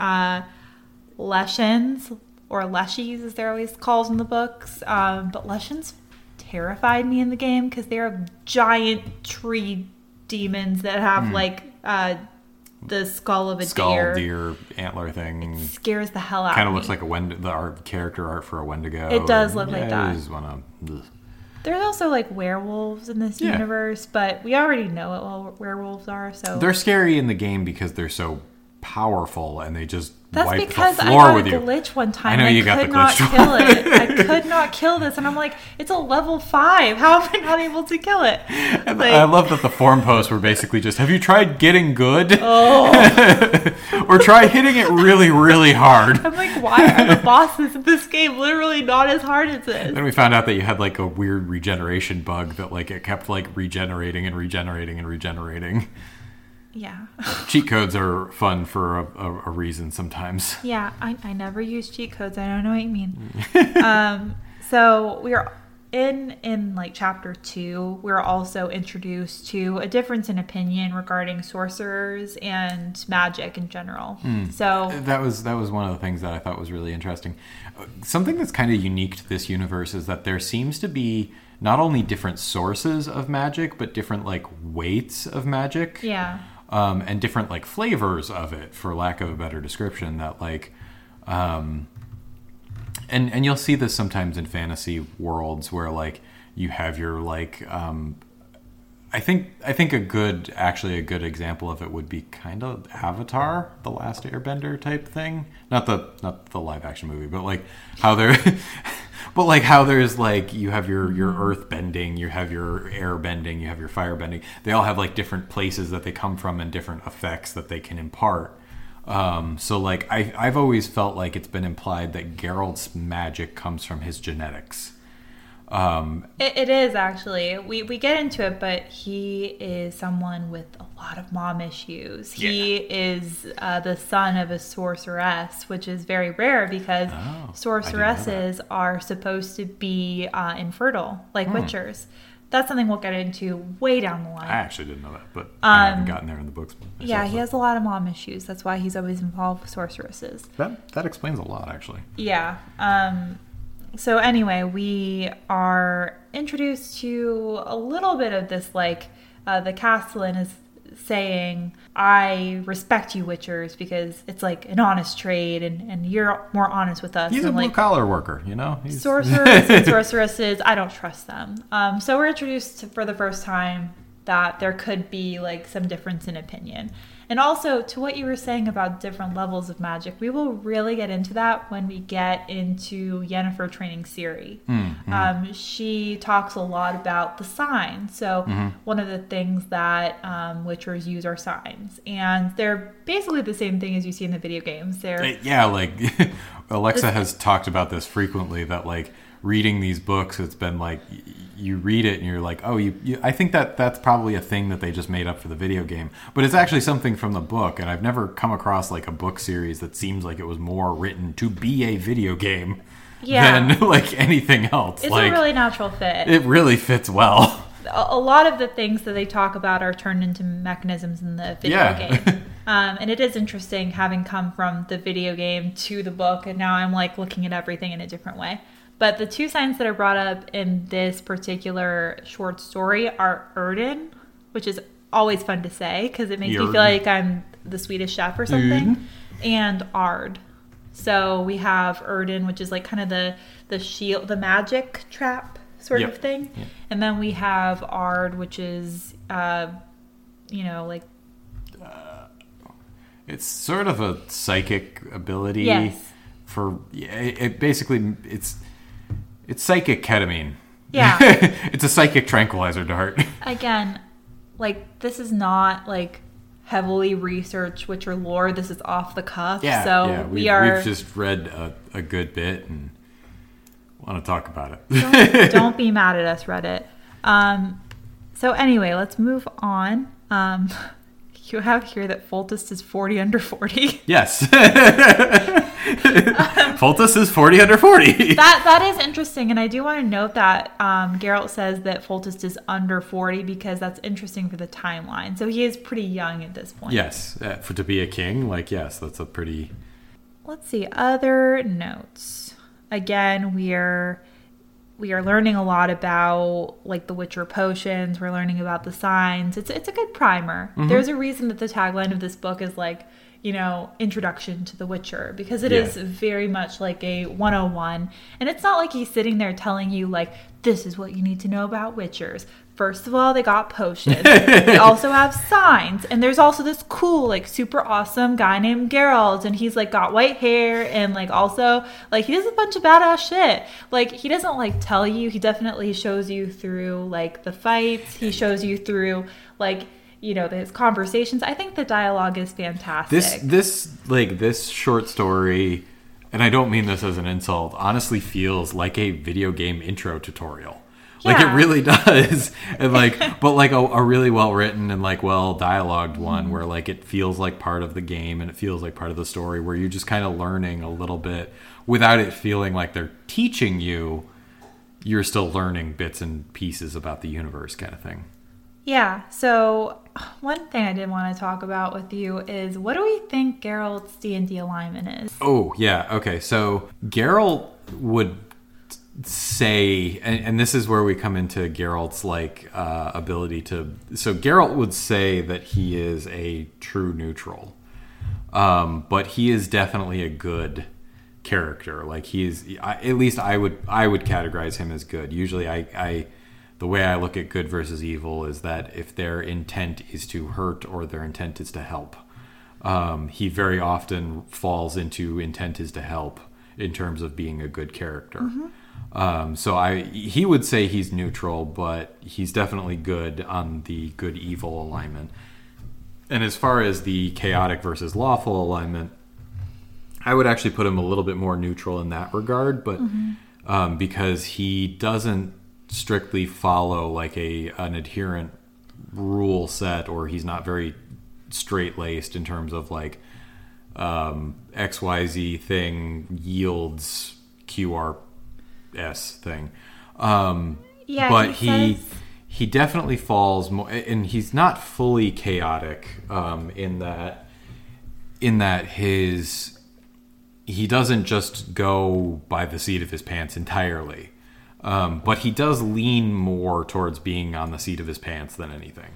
Leshens, or Leshies as they're always called in the books, but Leshens terrified me in the game because they're giant tree demons that have like the skull of a deer antler thing. It scares the hell out of me. Kind of looks like a the art, character art for a Wendigo. It does look like that. I just wanna, there's also like werewolves in this universe, but we already know what all werewolves are. So they're scary in the game because they're so powerful and they just wipe the floor with you. That's because I got a glitch one time. I know you got the glitch. I could not kill this, and I'm like, it's a level 5. How am I not able to kill it? Like, I love that the forum posts were basically just, "Have you tried getting good?" Oh. Or try hitting it really, really hard. I'm like, why are the bosses in this game literally not as hard as this? Then we found out that you had like a weird regeneration bug that like it kept like regenerating and regenerating and regenerating. Yeah. Cheat codes are fun for a reason sometimes. Yeah, I never use cheat codes. I don't know what you mean. So we're in like chapter 2, we're also introduced to a difference in opinion regarding sorcerers and magic in general. So that was one of the things that I thought was really interesting. Something that's kind of unique to this universe is that there seems to be not only different sources of magic, but different like weights of magic. Yeah. And different like flavors of it, for lack of a better description, that like, and you'll see this sometimes in fantasy worlds where like you have your like, I think a good example of it would be kind of Avatar, The Last Airbender type thing. Not the live action movie, but like how there, but like how there's like you have your earth bending, you have your air bending, you have your fire bending. They all have like different places that they come from and different effects that they can impart. So like I've always felt like it's been implied that Geralt's magic comes from his genetics. It is actually. We get into it, but he is someone with a lot of mom issues. Yeah. He is the son of a sorceress, which is very rare because sorceresses are supposed to be infertile, like witchers. That's something we'll get into way down the line. I actually didn't know that, but I haven't gotten there in the books. Yeah, he has a lot of mom issues. That's why he's always involved with sorceresses. That explains a lot, actually. Yeah. So anyway, we are introduced to a little bit of this, like, the Castellan is saying, I respect you witchers because it's like an honest trade and you're more honest with us. He's a blue-collar worker, you know? Sorcerers and sorceresses, I don't trust them. So we're introduced to, for the first time, that there could be, like, some difference in opinion. And also, to what you were saying about different levels of magic, we will really get into that when we get into Yennefer training Ciri. Mm-hmm. She talks a lot about the signs. So one of the things that witchers use are signs. And they're basically the same thing as you see in the video games. They're Alexa has talked about this frequently, that, like, reading these books, it's been like you read it and you're like, oh, you I think that's probably a thing that they just made up for the video game, but it's actually something from the book. And I've never come across like a book series that seems like it was more written to be a video game than like anything else. It's like, a really natural fit. It really fits well. A lot of the things that they talk about are turned into mechanisms in the video game. And it is interesting having come from the video game to the book, and now I'm like looking at everything in a different way. But the two signs that are brought up in this particular short story are Yrden, which is always fun to say because it makes me feel like I'm the Swedish chef or something, and Ard. So we have Yrden, which is like kind of the shield, the magic trap sort of thing. Yep. And then we have Ard, which is, you know, like... it's sort of a psychic ability for... It basically, it's psychic ketamine. Yeah. It's a psychic tranquilizer dart. Again, like, this is not, like, heavily researched Witcher lore. This is off the cuff. Yeah, so We've just read a good bit and... want to talk about it. Don't be mad at us, Reddit. So anyway, let's move on. You have here that Foltest is 40 under 40. Yes. Foltest is 40 under 40. That is interesting. And I do want to note that Geralt says that Foltest is under 40 because that's interesting for the timeline. So he is pretty young at this point. Yes. To be a king, like, yes, that's a pretty... Let's see. Other notes. Again, we are learning a lot about like the Witcher potions. We're learning about the signs. It's a good primer. Mm-hmm. There's a reason that the tagline of this book is like, you know, introduction to the Witcher, because it is very much like a 101. And it's not like he's sitting there telling you like, this is what you need to know about Witchers. First of all, they got potions. They also have signs. And there's also this cool, like, super awesome guy named Geralt. And he's, like, got white hair. And, like, also, like, he does a bunch of badass shit. Like, he doesn't, like, tell you. He definitely shows you through, like, the fights. He shows you through, like, you know, his conversations. I think the dialogue is fantastic. This short story, and I don't mean this as an insult, honestly feels like a video game intro tutorial. Like, it really does. And, like, but, like, a really well-written and, like, well-dialogued one where, like, it feels like part of the game and it feels like part of the story where you're just kind of learning a little bit without it feeling like they're teaching you. You're still learning bits and pieces about the universe kind of thing. Yeah. So one thing I did want to talk about with you is what do we think Geralt's D&D alignment is? Oh, yeah. Okay. So Geralt would... say, and this is where we come into Geralt's like ability to. So Geralt would say that he is a true neutral, but he is definitely a good character. Like he is, at least I would categorize him as good. Usually, the way I look at good versus evil is that if their intent is to hurt or their intent is to help, he very often falls into intent is to help in terms of being a good character. Mm-hmm. So he would say he's neutral, but he's definitely good on the good-evil alignment. And as far as the chaotic versus lawful alignment, I would actually put him a little bit more neutral in that regard, but because he doesn't strictly follow like an adherent rule set, or he's not very straight-laced in terms of like XYZ thing yields QR S thing. But he definitely falls more, and he's not fully chaotic in that he doesn't just go by the seat of his pants entirely. But he does lean more towards being on the seat of his pants than anything.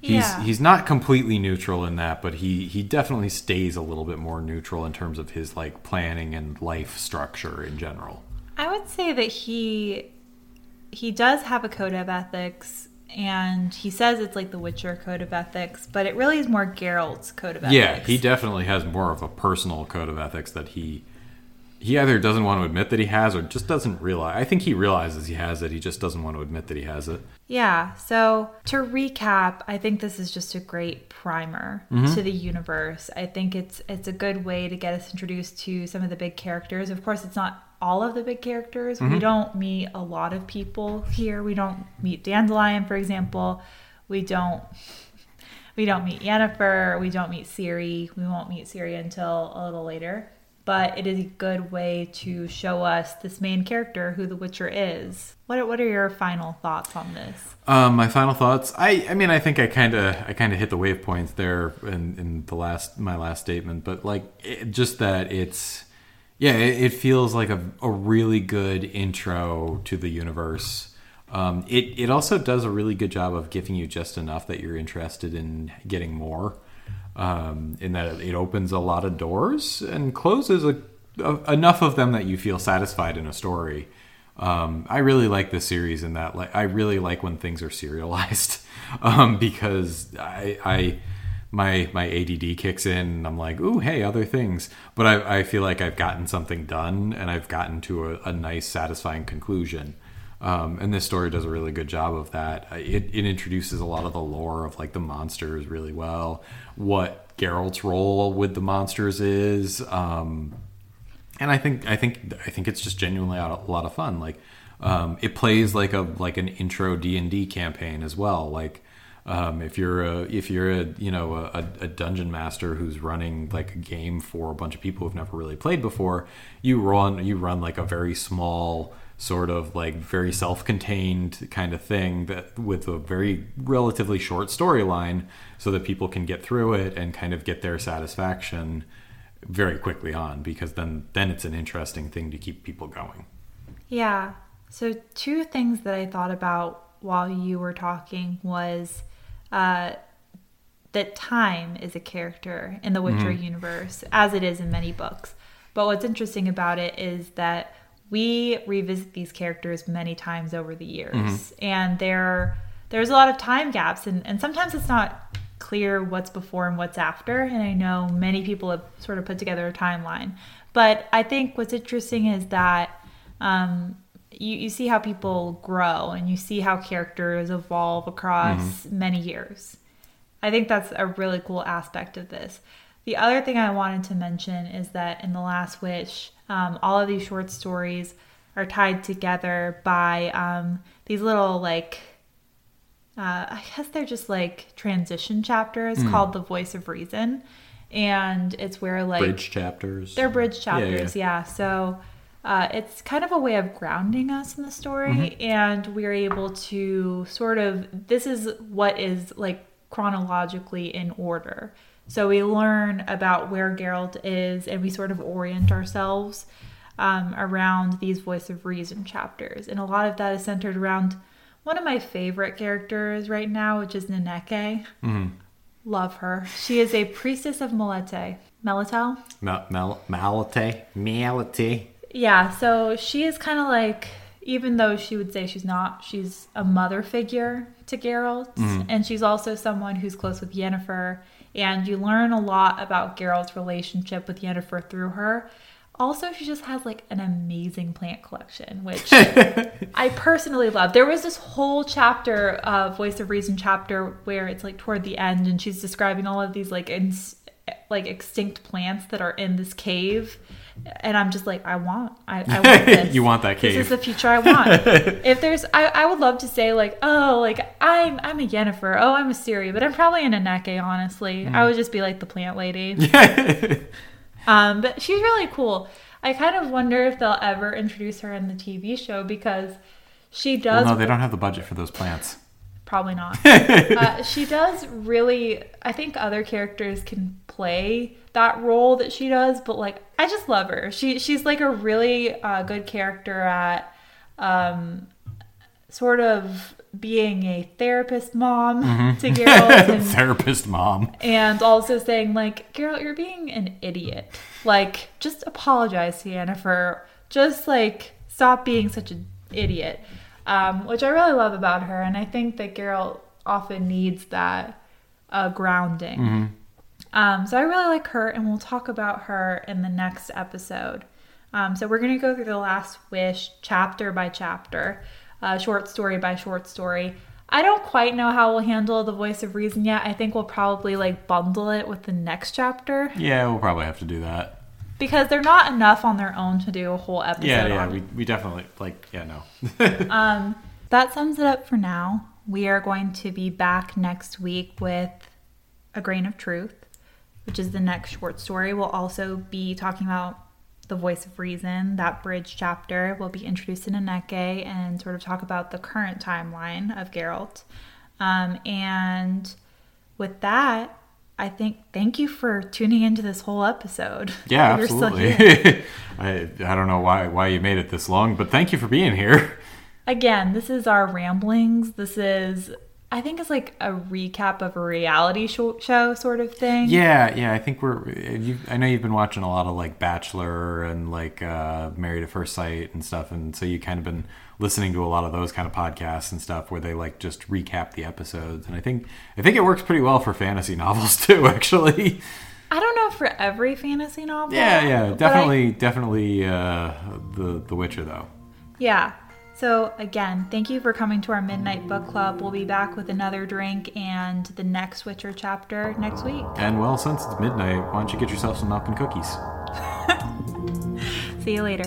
He's not completely neutral in that, but he definitely stays a little bit more neutral in terms of his like planning and life structure in general. I would say that he does have a code of ethics, and he says it's like the Witcher code of ethics, but it really is more Geralt's code of ethics. Yeah, he definitely has more of a personal code of ethics that he he either doesn't want to admit that he has or just doesn't realize. I think he realizes he has it. He just doesn't want to admit that he has it. Yeah. So to recap, I think this is just a great primer to the universe. I think it's a good way to get us introduced to some of the big characters. Of course, it's not all of the big characters. We don't meet a lot of people here. We don't meet Dandelion, for example. We don't meet Yennefer. We don't meet Ciri. We won't meet Ciri until a little later. But it is a good way to show us this main character, who the Witcher is. What are your final thoughts on this? My final thoughts? I mean, I think I kind of hit the wave points there in my last statement. But like, it feels like a really good intro to the universe. It also does a really good job of giving you just enough that you're interested in getting more. In that it opens a lot of doors and closes enough of them that you feel satisfied in a story. I really like this series in that, like, I really like when things are serialized, because my ADD kicks in and I'm like, ooh, hey, other things. But I feel like I've gotten something done and I've gotten to a nice, satisfying conclusion. And this story does a really good job of that. It introduces a lot of the lore of like the monsters really well, what Geralt's role with the monsters is, and I think it's just genuinely a lot of fun. Like, it plays like an intro D&D campaign as well. Like, if you're a dungeon master who's running like a game for a bunch of people who've never really played before, you run like a very small, sort of like very self-contained kind of thing that with a very relatively short storyline so that people can get through it and kind of get their satisfaction very quickly on, because then it's an interesting thing to keep people going. Yeah. So two things that I thought about while you were talking was that time is a character in the Witcher universe, as it is in many books. But what's interesting about it is that we revisit these characters many times over the years. And there's a lot of time gaps. And sometimes it's not clear what's before and what's after. And I know many people have sort of put together a timeline. But I think what's interesting is that you see how people grow and you see how characters evolve across many years. I think that's a really cool aspect of this. The other thing I wanted to mention is that in The Last Wish, all of these short stories are tied together by these little, like, I guess they're just like transition chapters called The Voice of Reason. And it's where, like, bridge chapters. They're bridge chapters, yeah. So it's kind of a way of grounding us in the story. And we're able to sort of, this is what is like chronologically in order. So we learn about where Geralt is and we sort of orient ourselves around these Voice of Reason chapters. And a lot of that is centered around one of my favorite characters right now, which is Nenneke. Love her. She is a priestess of Malete. Meletel? Malete. Yeah, so she is kind of like, even though she would say she's not, she's a mother figure to Geralt. And she's also someone who's close with Yennefer. And you learn a lot about Geralt's relationship with Yennefer through her. Also, she just has like an amazing plant collection, which I personally love. There was this whole chapter, Voice of Reason chapter, where it's like toward the end and she's describing all of these like extinct plants that are in this cave. And I'm just like, I want this. You want that cave. This is the future I want. If there's, I would love to say like, oh, like I'm a Yennefer. Oh, I'm a Ciri, but I'm probably a Nenneke, honestly. I would just be like the plant lady. But she's really cool. I kind of wonder if they'll ever introduce her in the TV show because she does. Well, no, they don't have the budget for those plants. Probably not. She does really, I think other characters can play that role that she does, but like, I just love her. She's like a really good character at sort of being a therapist mom to Geralt. And, therapist mom. And also saying like, Geralt, you're being an idiot. Like, just apologize to Yennefer. Just like, stop being such an idiot. Which I really love about her. And I think that Geralt often needs that grounding. So I really like her, and we'll talk about her in the next episode. So we're going to go through The Last Wish chapter by chapter, short story by short story. I don't quite know how we'll handle The Voice of Reason yet. I think we'll probably bundle it with the next chapter. Yeah, we'll probably have to do that. Because they're not enough on their own to do a whole episode. Yeah, we definitely, no. That sums it up for now. We are going to be back next week with A Grain of Truth, which is the next short story. We'll also be talking about The Voice of Reason, that bridge chapter. We'll be introducing Nenneke and sort of talk about the current timeline of Geralt. And with that, I think, thank you for tuning into this whole episode. Yeah, absolutely. I don't know why you made it this long, but thank you for being here. Again, this is our ramblings. This is, I think it's a recap of a reality show sort of thing. Yeah. I think I know you've been watching a lot of Bachelor and Married at First Sight and stuff. And so you kind of been listening to a lot of those kind of podcasts and stuff where they just recap the episodes. And I think it works pretty well for fantasy novels too, actually. I don't know for every fantasy novel. Yeah. Definitely, The Witcher though. Yeah. So again, thank you for coming to our Midnight Book Club. We'll be back with another drink and the next Witcher chapter next week. And well, since it's midnight, why don't you get yourself some milk and cookies? See you later.